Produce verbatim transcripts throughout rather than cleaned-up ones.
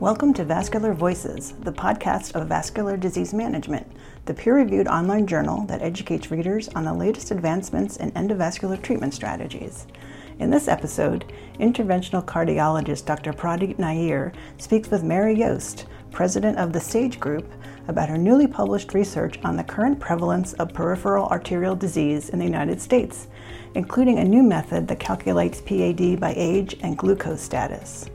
Welcome to Vascular Voices, the podcast of Vascular Disease Management, the peer-reviewed online journal that educates readers on the latest advancements in endovascular treatment strategies. In this episode, interventional cardiologist Doctor Pradeep Nair speaks with Mary Yost, president of The Sage Group, about her newly published research on the current prevalence of peripheral arterial disease in the United States, including a new method that calculates P A D by age and glucose status.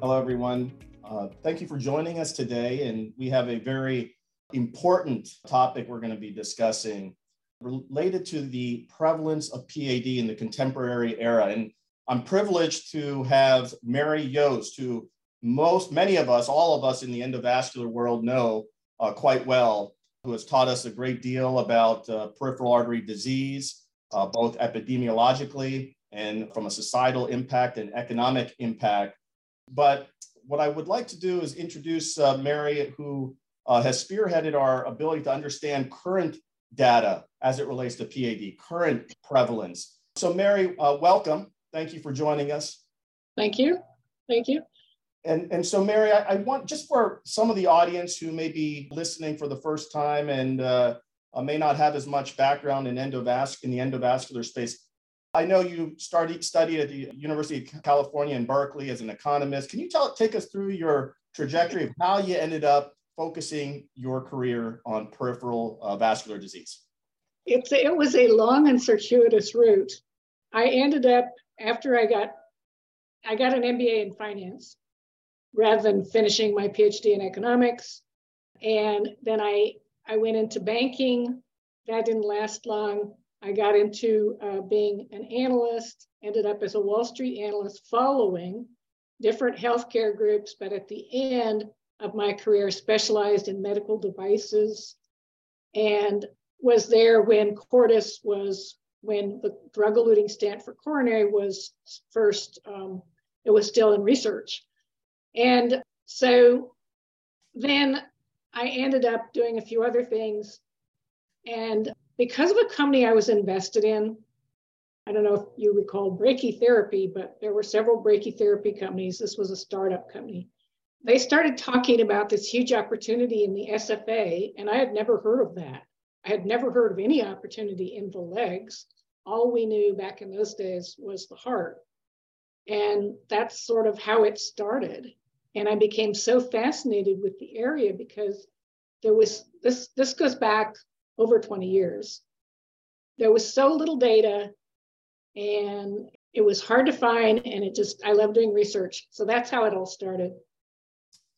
Hello, everyone. Uh, thank you for joining us today. And we have a very important topic we're going to be discussing related to the prevalence of P A D in the contemporary era. And I'm privileged to have Mary Yost, who most, many of us, all of us in the endovascular world know uh, quite well, who has taught us a great deal about uh, peripheral artery disease, uh, both epidemiologically and from a societal impact and economic impact. But what I would like to do is introduce uh, Mary, who uh, has spearheaded our ability to understand current data as it relates to P A D, current prevalence. So Mary, uh, welcome. Thank you for joining us. Thank you. Thank you. And, and so Mary, I, I want, just for some of the audience who may be listening for the first time and uh, may not have as much background in, endovas- in the endovascular space, I know you started, studied at the University of California in Berkeley as an economist. Can you tell, take us through your trajectory of how you ended up focusing your career on peripheral uh, vascular disease? It's, it was a long and circuitous route. I ended up, after I got, I got an M B A in finance rather than finishing my PhD in economics. And then I, I went into banking. That didn't last long. I got into uh, being an analyst, ended up as a Wall Street analyst following different healthcare groups, but at the end of my career, specialized in medical devices and was there when Cordis was, when the drug-eluting stent for coronary was first, um, it was still in research. And so then I ended up doing a few other things, and because of a company I was invested in, I don't know if you recall brachytherapy, but there were several brachytherapy companies. This was a startup company. They started talking about this huge opportunity in the S F A, and I had never heard of that. I had never heard of any opportunity in the legs. All we knew back in those days was the heart. And that's sort of how it started. And I became so fascinated with the area because there was this, this goes back over twenty years. There was so little data and it was hard to find, and it just, I love doing research. So that's how it all started.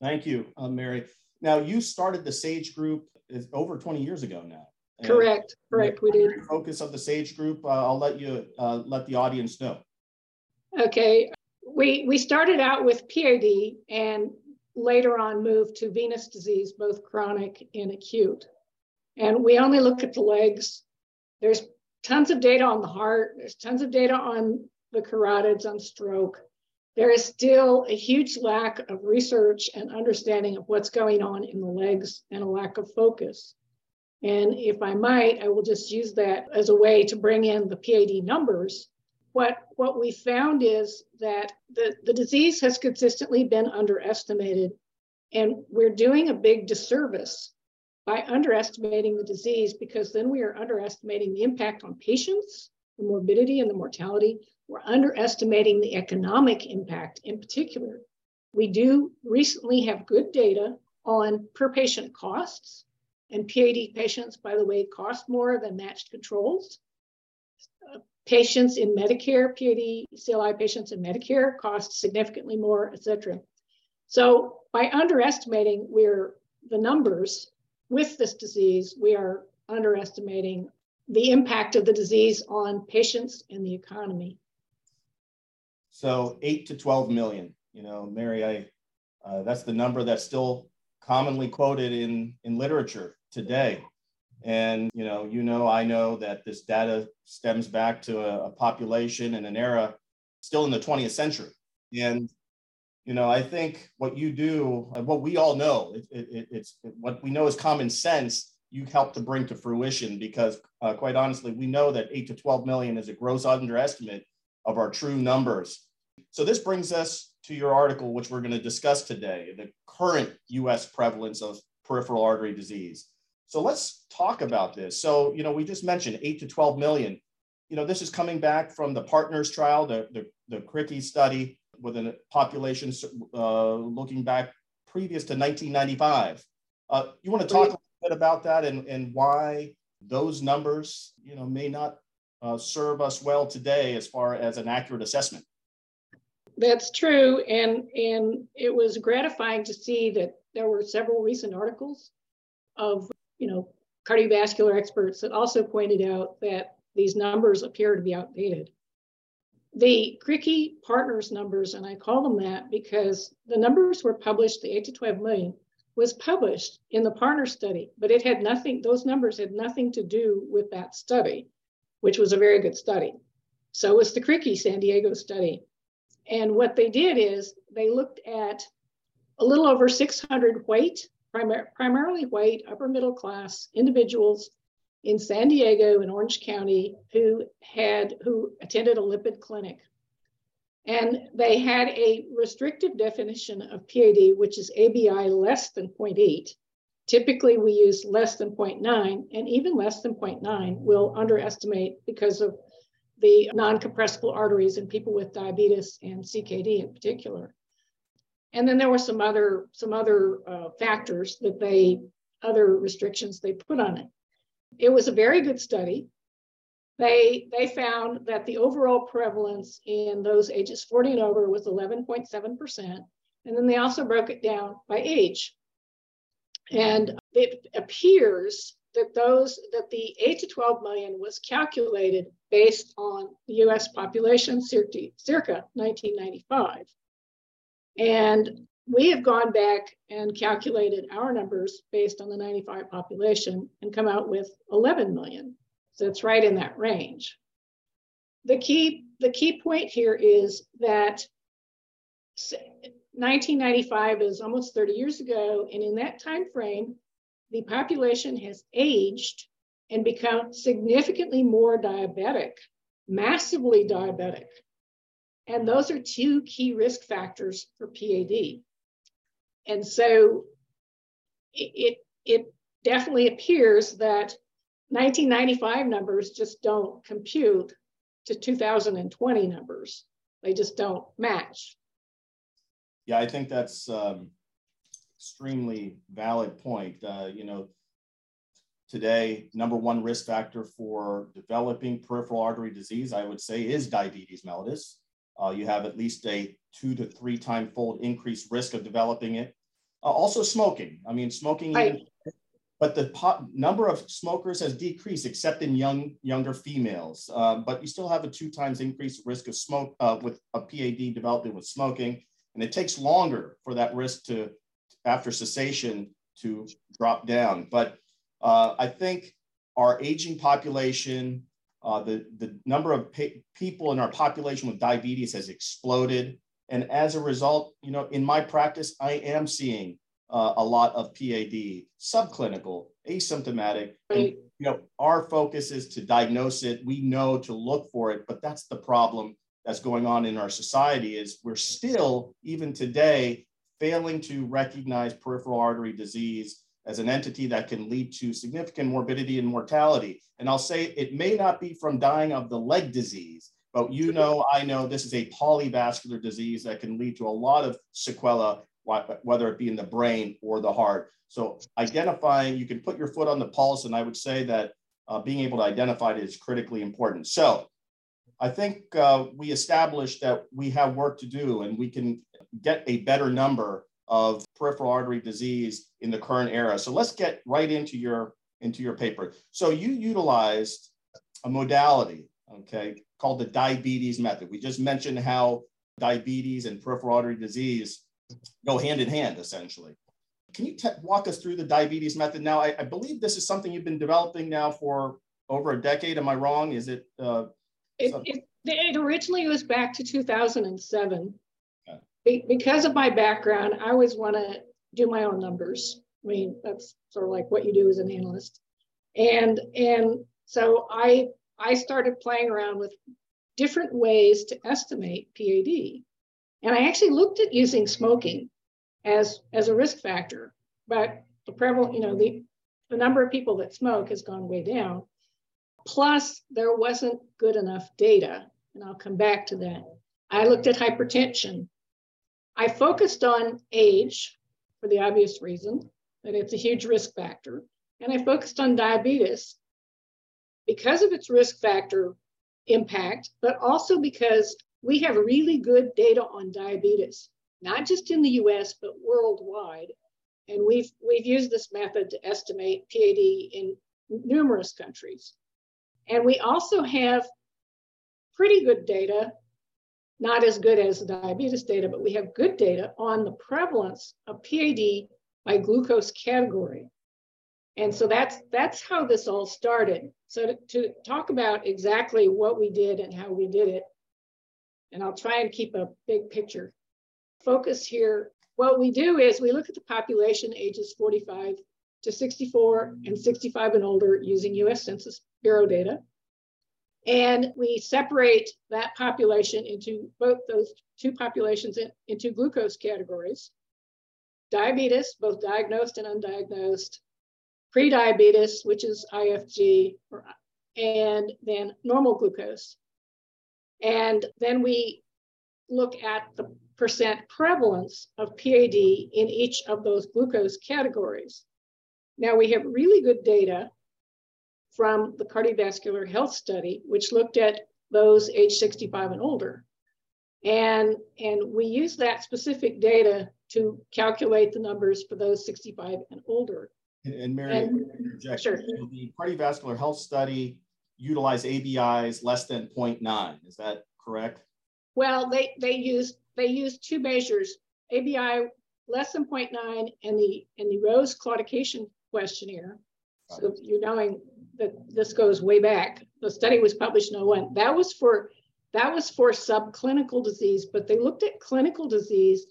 Thank you, uh, Mary. Now you started the Sage Group over twenty years ago now. Correct, correct, we did. Focus of the Sage Group, uh, I'll let you, uh, let the audience know. Okay, we, we started out with P A D and later on moved to venous disease, both chronic and acute. And we only look at the legs. There's tons of data on the heart. There's tons of data on the carotids, on stroke. There is still a huge lack of research and understanding of what's going on in the legs and a lack of focus. And if I might, I will just use that as a way to bring in the P A D numbers. What, what we found is that the, the disease has consistently been underestimated, and we're doing a big disservice by underestimating the disease, because then we are underestimating the impact on patients, the morbidity and the mortality. We're underestimating the economic impact in particular. We do recently have good data on per patient costs, and P A D patients, by the way, cost more than matched controls. Uh, patients in Medicare, P A D, C L I patients in Medicare cost significantly more, et cetera. So by underestimating we're the numbers, with this disease, we are underestimating the impact of the disease on patients and the economy. So eight to twelve million, you know, Mary, I, uh, that's the number that's still commonly quoted in, in literature today. And, you know, you know, I know that this data stems back to a, a population and an era still in the twentieth century. And you know, I think what you do, what we all know, it, it, it's what we know is common sense, you help to bring to fruition, because uh, quite honestly, we know that eight to twelve million is a gross underestimate of our true numbers. So this brings us to your article, which we're going to discuss today, the current U S prevalence of peripheral artery disease. So let's talk about this. So, you know, we just mentioned eight to twelve million. You know, this is coming back from the PARTNERS trial, the, the, the Criqui study, with a population uh, looking back previous to nineteen ninety-five. Uh, you want to talk a little bit about that and, and why those numbers, you know, may not uh, serve us well today as far as an accurate assessment? That's true. And, and it was gratifying to see that there were several recent articles of, you know, cardiovascular experts that also pointed out that these numbers appear to be outdated. The Criqui PARTNERS numbers, and I call them that because the numbers were published, the eight to twelve million was published in the PARTNERS study, but it had nothing, those numbers had nothing to do with that study, which was a very good study. So was the Criqui San Diego study. And what they did is they looked at a little over six hundred white, primar- primarily white, upper middle class individuals in San Diego and Orange County who had, who attended a lipid clinic. And they had a restrictive definition of P A D, which is A B I less than zero point eight. Typically we use less than zero point nine, and even less than zero point nine we'll underestimate because of the non-compressible arteries in people with diabetes and C K D in particular. And then there were some other, some other uh, factors that they, other restrictions they put on it. It was a very good study. They, they found that the overall prevalence in those ages forty and over was eleven point seven percent. And then they also broke it down by age. And it appears that those, that the eight to twelve million was calculated based on the U S population circa nineteen ninety-five. And we have gone back and calculated our numbers based on the ninety-five population and come out with eleven million. So it's right in that range. The key, the key point here is that nineteen ninety-five is almost thirty years ago, and in that time frame, the population has aged and become significantly more diabetic, massively diabetic. And those are two key risk factors for P A D. And so it, it definitely appears that nineteen ninety-five numbers just don't compute to two thousand twenty numbers. They just don't match. Yeah, I think that's um, extremely valid point. Uh, you know, today, number one risk factor for developing peripheral artery disease, I would say, is diabetes mellitus. Uh, you have at least a two to three time fold increased risk of developing it. Uh, also smoking. I mean, smoking, I, but the po- number of smokers has decreased except in young, younger females. Uh, but you still have a two times increased risk of smoke uh, with a P A D developing with smoking. And it takes longer for that risk to, after cessation, to drop down. But uh, I think our aging population, Uh, the, the number of pa- people in our population with diabetes has exploded. And as a result, you know, in my practice, I am seeing uh, a lot of P A D, subclinical, asymptomatic. And, you know, our focus is to diagnose it. We know to look for it, but that's the problem that's going on in our society is we're still, even today, failing to recognize peripheral artery disease as an entity that can lead to significant morbidity and mortality. And I'll say it may not be from dying of the leg disease, but you know, I know this is a polyvascular disease that can lead to a lot of sequelae, whether it be in the brain or the heart. So identifying, you can put your foot on the pulse, and I would say that uh, being able to identify it is critically important. So I think uh, we established that we have work to do and we can get a better number of peripheral artery disease in the current era. So let's get right into your, into your paper. So you utilized a modality, okay, called the diabetes method. We just mentioned how diabetes and peripheral artery disease go hand in hand, essentially. Can you t- walk us through the diabetes method now? I, I believe this is something you've been developing now for over a decade. Am I wrong? Is it? Uh, it, some- it, it originally was back to two thousand seven. Because of my background, I always want to do my own numbers. I mean, that's sort of like what you do as an analyst. And and so I I started playing around with different ways to estimate P A D. And I actually looked at using smoking as, as a risk factor, but the prevalent, you know, the, the number of people that smoke has gone way down. Plus, there wasn't good enough data, and I'll come back to that. I looked at hypertension. I focused on age for the obvious reason that it's a huge risk factor. And I focused on diabetes because of its risk factor impact, but also because we have really good data on diabetes, not just in the U S, but worldwide. And we've, we've used this method to estimate P A D in numerous countries. And we also have pretty good data, not as good as the diabetes data, but we have good data on the prevalence of P A D by glucose category. And so that's, that's how this all started. So to, to talk about exactly what we did and how we did it, and I'll try and keep a big picture focus here. What we do is we look at the population ages forty-five to sixty-four and sixty-five and older using U S Census Bureau data. And we separate that population into both those two populations in, into glucose categories, diabetes, both diagnosed and undiagnosed, pre-diabetes, which is I F G, or, and then normal glucose. And then we look at the percent prevalence of P A D in each of those glucose categories. Now we have really good data from the Cardiovascular Health Study, which looked at those age sixty-five and older. And, and we use that specific data to calculate the numbers for those sixty-five and older. And, and Mary, and, sure. The Cardiovascular Health Study utilize A B Is less than zero point nine. Is that correct? Well, they, they use they use two measures, A B I less than zero point nine and the and the Rose Claudication questionnaire. Got so it. You're knowing that this goes way back. The study was published in oh one. That was for that was for subclinical disease, but they looked at clinical disease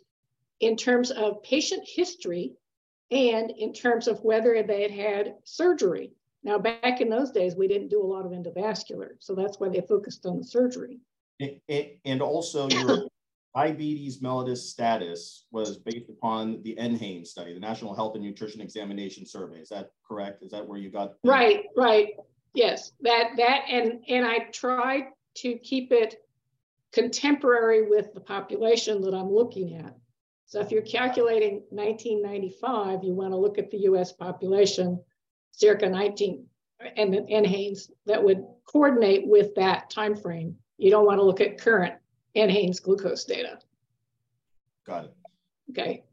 in terms of patient history and in terms of whether they had had surgery. Now, back in those days, we didn't do a lot of endovascular, so that's why they focused on the surgery. It, it, and also, your diabetes mellitus status was based upon the N HANES study, the National Health and Nutrition Examination Survey. Is that correct? Is that where you got? The right, right. Yes, that that and and I tried to keep it contemporary with the population that I'm looking at. So, if you're calculating nineteen ninety-five, you want to look at the U S population. Circa nineteen and N HANES that would coordinate with that time frame. You don't want to look at current N HANES glucose data. Got it. Okay.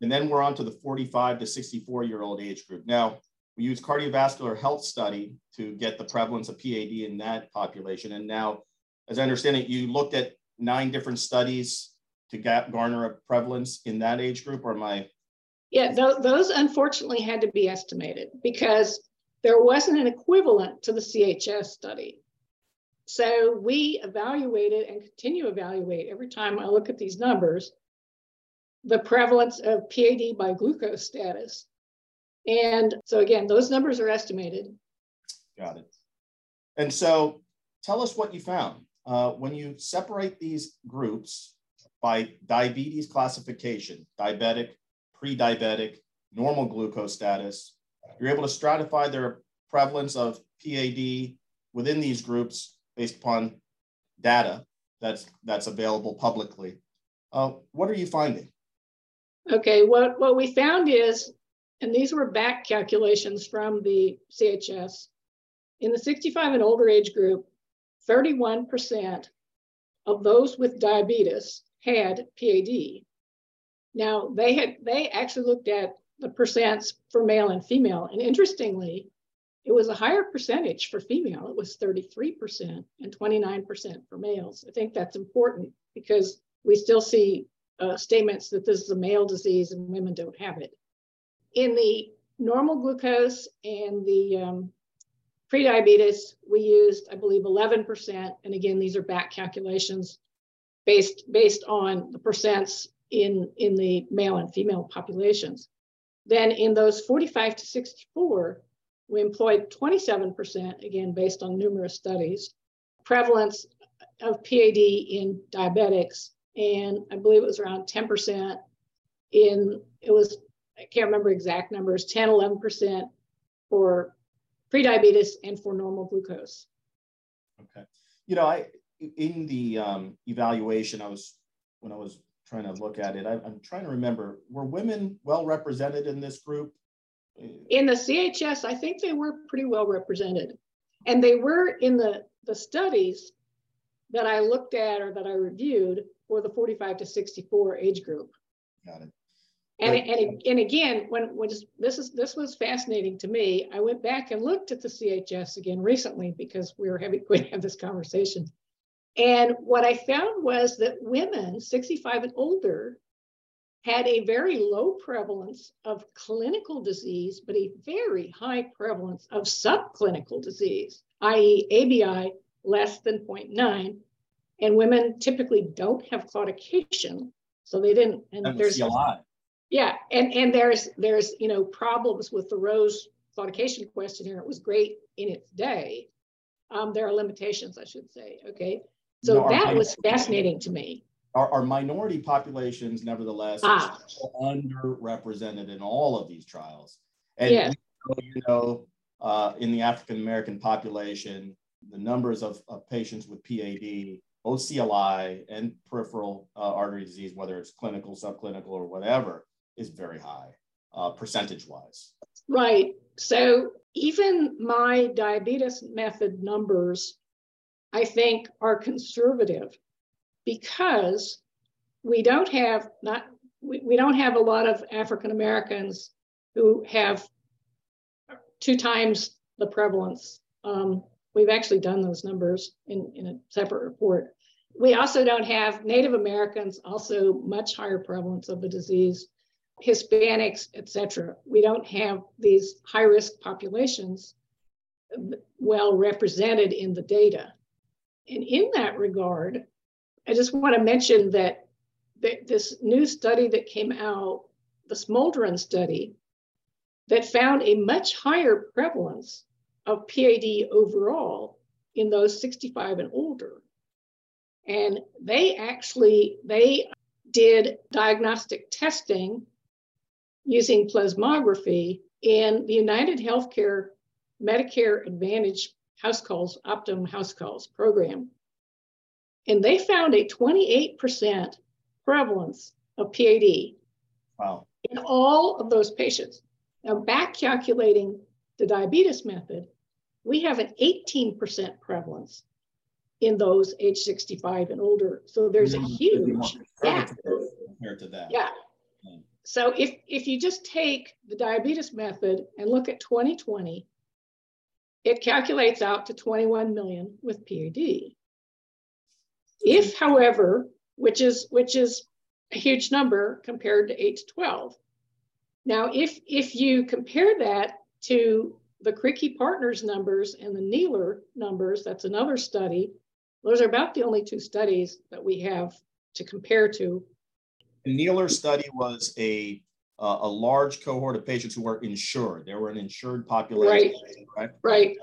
And then we're on to the forty-five to sixty-four year old age group. Now we use Cardiovascular Health Study to get the prevalence of P A D in that population. And now, as I understand it, you looked at nine different studies to gap garner a prevalence in that age group, or am I? Yeah, th those unfortunately had to be estimated because there wasn't an equivalent to the C H S study. So we evaluated and continue to evaluate every time I look at these numbers, the prevalence of P A D by glucose status. And so again, those numbers are estimated. Got it. And so tell us what you found. Uh, when you separate these groups by diabetes classification, diabetic, pre-diabetic, normal glucose status, you're able to stratify their prevalence of P A D within these groups based upon data that's, that's available publicly. Uh, what are you finding? Okay, what, what we found is, and these were back calculations from the C H S, in the sixty-five and older age group, thirty-one percent of those with diabetes had P A D. Now, they had they actually looked at the percents for male and female. And interestingly, it was a higher percentage for female. It was thirty-three percent and twenty-nine percent for males. I think that's important because we still see uh, statements that this is a male disease and women don't have it. In the normal glucose and the um, prediabetes, we used, I believe, eleven percent. And again, these are back calculations based, based on the percents in, in the male and female populations. Then in those forty-five to sixty-four, we employed twenty-seven percent, again, based on numerous studies, prevalence of P A D in diabetics and I believe it was around ten percent in, it was, I can't remember exact numbers, ten, eleven percent for prediabetes and for normal glucose. Okay. You know, I in the um, evaluation, I was, when I was trying to look at it, I, I'm trying to remember, were women well represented in this group? In the C H S, I think they were pretty well represented. And they were in the, the studies that I looked at or that I reviewed for the forty-five to sixty-four age group. Got it. And, but, and, and again, when, when just, this is this was fascinating to me. I went back and looked at the C H S again recently because we were having, going to have this conversation. And what I found was that women sixty-five and older had a very low prevalence of clinical disease, but a very high prevalence of subclinical disease, that is A B I less than zero point nine. And women typically don't have claudication, so they didn't. And that there's a lot. Yeah, and, and there's, there's you know, problems with the Rose claudication questionnaire. It was great in its day. Um, there are limitations, I should say, okay? So no, that was fascinating to me. Our, our minority populations, nevertheless, ah. are underrepresented in all of these trials. And, yeah. you know, uh, in the African-American population, the numbers of, of patients with P A D, both C L I and peripheral uh, artery disease, whether it's clinical, subclinical, or whatever, is very high, uh, percentage-wise. Right. So even my diabetes method numbers, I think, are conservative because we don't have not we, we don't have a lot of African Americans who have two times the prevalence. Um, we've actually done those numbers in, in a separate report. We also don't have Native Americans, also much higher prevalence of the disease. Hispanics, et cetera. We don't have these high-risk populations well represented in the data. And in that regard, I just want to mention that th- this new study that came out, the Smolderen study, that found a much higher prevalence of P A D overall in those sixty-five and older. And they actually, they did diagnostic testing using plasmography in the United Healthcare Medicare Advantage house calls, Optum house calls program. And they found a twenty-eight percent prevalence of P A D wow. in all of those patients. Now, back calculating the diabetes method, we have an eighteen percent prevalence in those age sixty-five and older. So there's mm-hmm. a huge gap compared to that. Yeah. Mm. So if, if you just take the diabetes method and look at twenty twenty, it calculates out to twenty-one million with P A D. If, however, which is which is a huge number compared to eight to twelve. Now, if if you compare that to the Criqui PARTNERS numbers and the Nehler numbers, that's another study. Those are about the only two studies that we have to compare to. The Nehler study was a uh, a large cohort of patients who were insured. They were an insured population, right? Right. Right.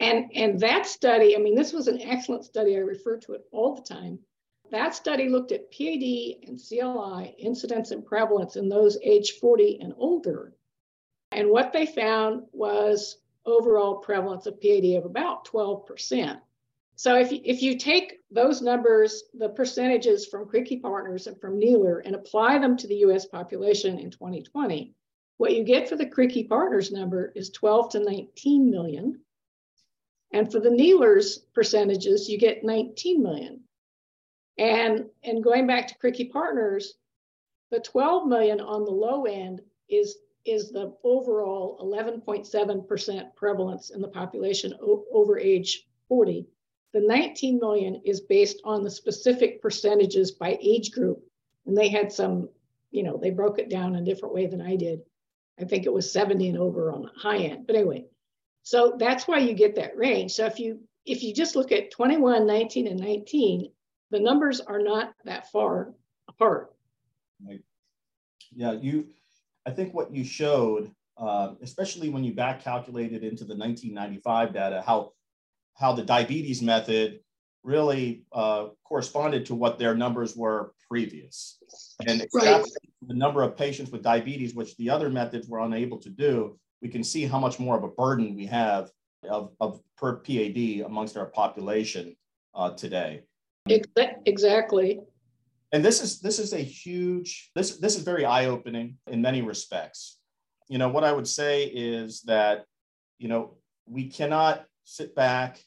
And, and that study, I mean, this was an excellent study. I refer to it all the time. That study looked at P A D and C L I incidence and prevalence in those age forty and older. And what they found was overall prevalence of P A D of about twelve percent. So if you, if you take those numbers, the percentages from Criqui PARTNERS and from Nehler, and apply them to the U S population in twenty twenty, what you get for the Criqui PARTNERS number is twelve to nineteen million. And for the Nehler's percentages, you get nineteen million. And, and going back to Criqui PARTNERS, the twelve million on the low end is, is the overall eleven point seven percent prevalence in the population o- over age forty. The nineteen million is based on the specific percentages by age group. And they had some, you know, they broke it down in a different way than I did. I think it was seventy and over on the high end, but anyway. So that's why you get that range. So if you if you just look at twenty-one, nineteen, and nineteen, the numbers are not that far apart. Right. Yeah, you. I think what you showed, uh, especially when you back calculated into the nineteen ninety-five data, how how the diabetes method really uh, corresponded to what their numbers were previous. And right. the number of patients with diabetes, which the other methods were unable to do, we can see how much more of a burden we have of, of per P A D amongst our population uh, today. Exactly. And this is this is a huge, this, this is very eye-opening in many respects. You know, what I would say is that, you know, we cannot sit back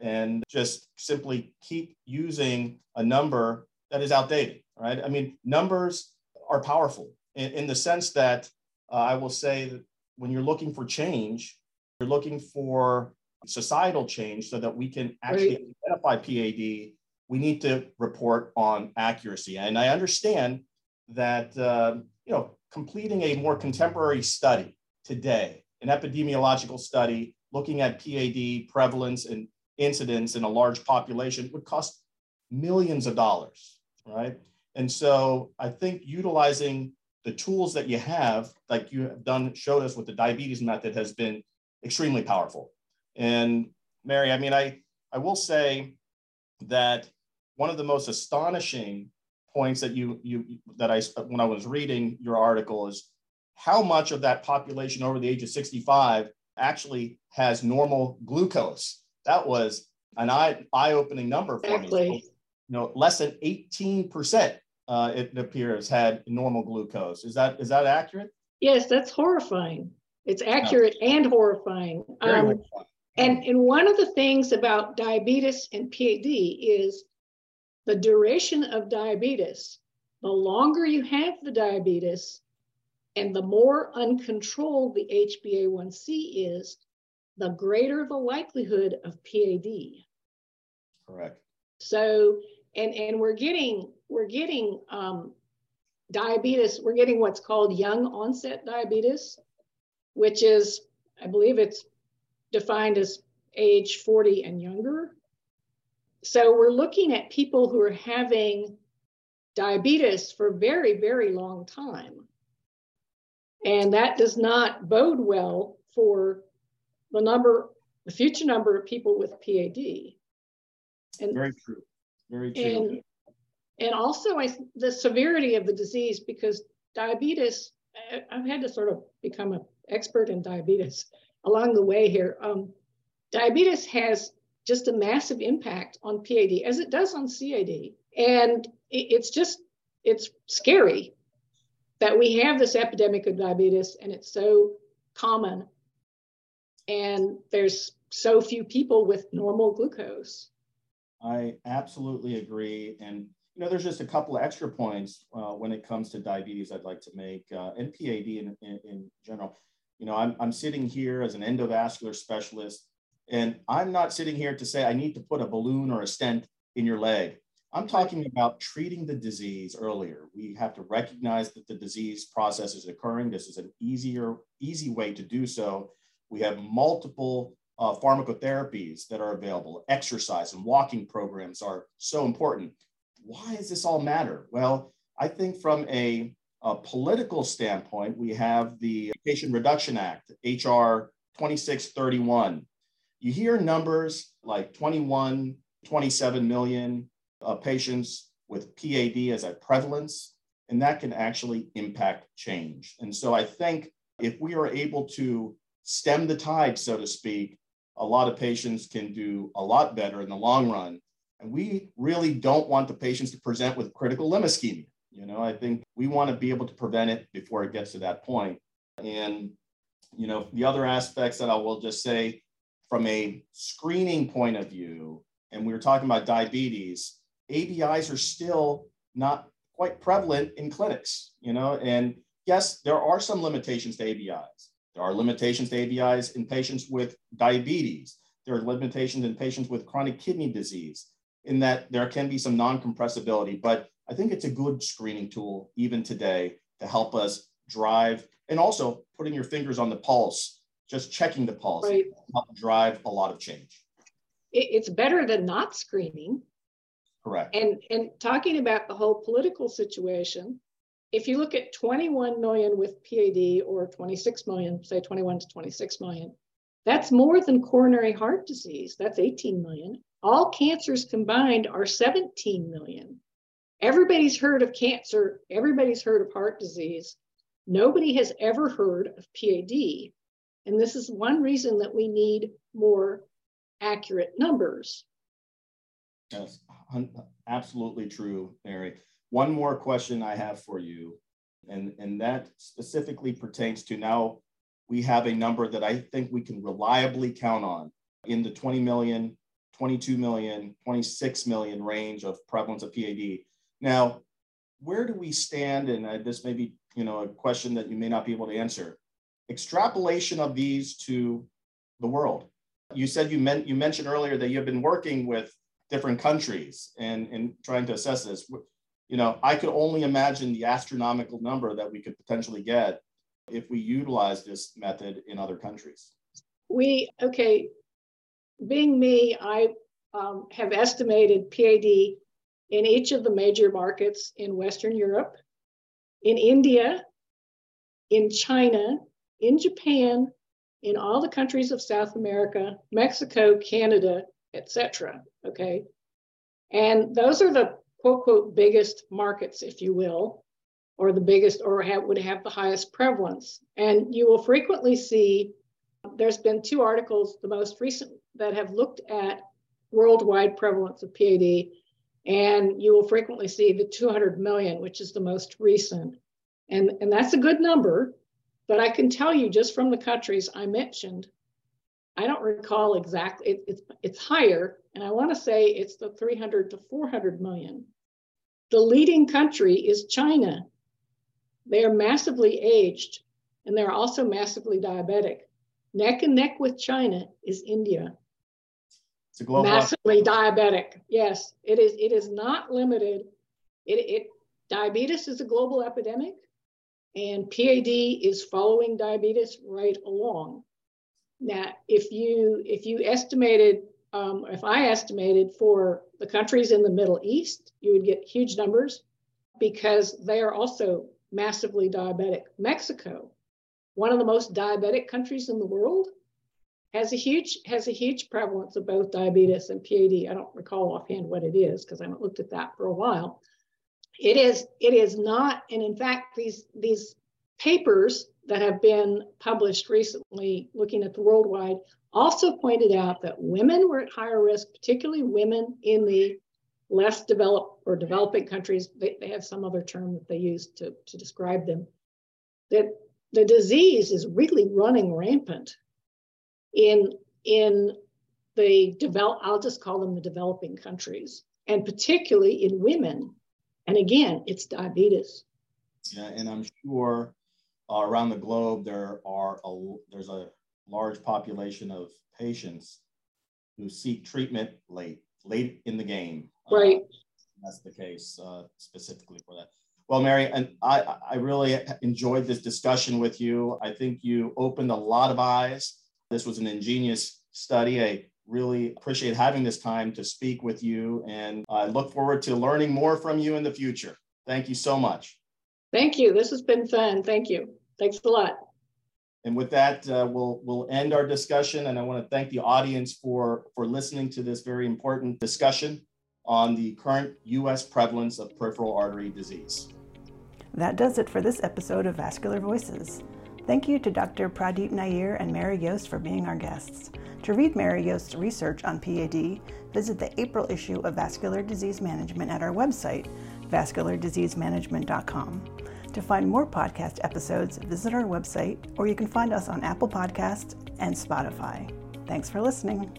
and just simply keep using a number that is outdated, right? I mean, numbers are powerful in, in the sense that uh, I will say that when you're looking for change, you're looking for societal change so that we can actually identify P A D, we need to report on accuracy. And I understand that, uh, you know, completing a more contemporary study today, an epidemiological study, looking at P A D prevalence and incidence in a large population would cost millions of dollars, right? And so I think utilizing the tools that you have, like you have done, showed us with the diabetes method, has been extremely powerful. And Mary, I mean, I, I will say that one of the most astonishing points that you, you that I, when I was reading your article, is how much of that population over the age of sixty-five actually has normal glucose. That was an eye, eye-opening number for exactly. me. So, you know, less than eighteen percent, uh, it appears, had normal glucose. Is that is that accurate? Yes, that's horrifying. It's accurate no. and horrifying. Um, horrifying. And, and one of the things about diabetes and P A D is the duration of diabetes. The longer you have the diabetes and the more uncontrolled the H b A one C is, the greater the likelihood of P A D. Correct. So, and and we're getting we're getting um, diabetes. We're getting what's called young onset diabetes, which is, I believe, it's defined as age forty and younger. So we're looking at people who are having diabetes for a very, very long time, and that does not bode well for the number, the future number of people with P A D. And, very true, very true. And, and also I, the severity of the disease, because diabetes, I, I've had to sort of become an expert in diabetes along the way here. Um, diabetes has just a massive impact on P A D, as it does on C A D. And it, it's just, it's scary that we have this epidemic of diabetes and it's so common. And there's so few people with normal glucose. I absolutely agree. And, you know, there's just a couple of extra points uh, when it comes to diabetes I'd like to make, uh, and P A D in, in, in general. You know, I'm, I'm sitting here as an endovascular specialist, and I'm not sitting here to say I need to put a balloon or a stent in your leg. I'm talking about treating the disease earlier. We have to recognize that the disease process is occurring. This is an easier, easy way to do so. We have multiple uh, pharmacotherapies that are available. Exercise and walking programs are so important. Why does this all matter? Well, I think from a, a political standpoint, we have the Patient Reduction Act, H R twenty-six thirty-one. You hear numbers like twenty-one, twenty-seven million uh, patients with P A D as a prevalence, and that can actually impact change. And so I think if we are able to stem the tide, so to speak, a lot of patients can do a lot better in the long run. And we really don't want the patients to present with critical limb ischemia. You know, I think we want to be able to prevent it before it gets to that point. And, you know, the other aspects that I will just say from a screening point of view, and we were talking about diabetes, A B Is are still not quite prevalent in clinics, you know, and yes, there are some limitations to A B Is. There are limitations to A B Is in patients with diabetes. There are limitations in patients with chronic kidney disease, in that there can be some non-compressibility, but I think it's a good screening tool even today to help us drive, and also putting your fingers on the pulse, just checking the pulse, right. help drive a lot of change. It's better than not screening. Correct. And, and talking about the whole political situation, if you look at twenty-one million with P A D, or twenty-six million, say twenty-one to twenty-six million, That's more than coronary heart disease. That's eighteen million. All cancers combined are seventeen million. Everybody's heard of cancer. Everybody's heard of heart disease. Nobody has ever heard of P A D. And this is one reason that we need more accurate numbers. Yes, absolutely true, Mary. One more question I have for you, and, and that specifically pertains to now we have a number that I think we can reliably count on in the twenty million, twenty-two million, twenty-six million range of prevalence of P A D. Now, where do we stand? And I, this may be, you know, a question that you may not be able to answer. Extrapolation of these to the world. You said you meant you mentioned earlier that you've been working with different countries and, and trying to assess this. You know, I could only imagine the astronomical number that we could potentially get if we utilize this method in other countries. We, okay, being me, I um, have estimated P A D in each of the major markets in Western Europe, in India, in China, in Japan, in all the countries of South America, Mexico, Canada, et cetera. Okay. And those are the quote, quote, biggest markets, if you will, or the biggest or have, would have the highest prevalence. And you will frequently see, there's been two articles, the most recent, that have looked at worldwide prevalence of P A D. And you will frequently see the two hundred million, which is the most recent. And, and that's a good number. But I can tell you just from the countries I mentioned, I don't recall exactly, it, it's, it's higher. And I want to say it's the three hundred to four hundred million. The leading country is China. They are massively aged, and they're also massively diabetic. Neck and neck with China is India. It's a global massively diabetic. Yes, it is. It is not limited. It, it diabetes is a global epidemic. And P A D is following diabetes right along. Now, if you if you estimated, um, if I estimated for the countries in the Middle East, you would get huge numbers because they are also massively diabetic. Mexico, one of the most diabetic countries in the world, has a huge has a huge prevalence of both diabetes and P A D. I don't recall offhand what it is because I haven't looked at that for a while. It is, it is not, and in fact, these, these papers that have been published recently looking at the worldwide also pointed out that women were at higher risk, particularly women in the less developed or developing countries. They, they have some other term that they use to, to describe them, that the disease is really running rampant in, in the develop, I'll just call them the developing countries, and particularly in women. And again, it's diabetes. Yeah, and I'm sure uh, around the globe there are a, there's a large population of patients who seek treatment late, late in the game. Right. Uh, that's the case uh, specifically for that. Well, Mary, and I, I really enjoyed this discussion with you. I think you opened a lot of eyes. This was an ingenious study. A Really appreciate having this time to speak with you, and I look forward to learning more from you in the future. Thank you so much. Thank you. This has been fun. Thank you. Thanks a lot. And with that, uh, we'll we'll end our discussion, and I want to thank the audience for, for listening to this very important discussion on the current U S prevalence of peripheral artery disease. That does it for this episode of Vascular Voices. Thank you to Doctor Pradeep Nair and Mary Yost for being our guests. To read Mary Yost's research on P A D, visit the April issue of Vascular Disease Management at our website, vascular disease management dot com. To find more podcast episodes, visit our website, or you can find us on Apple Podcasts and Spotify. Thanks for listening.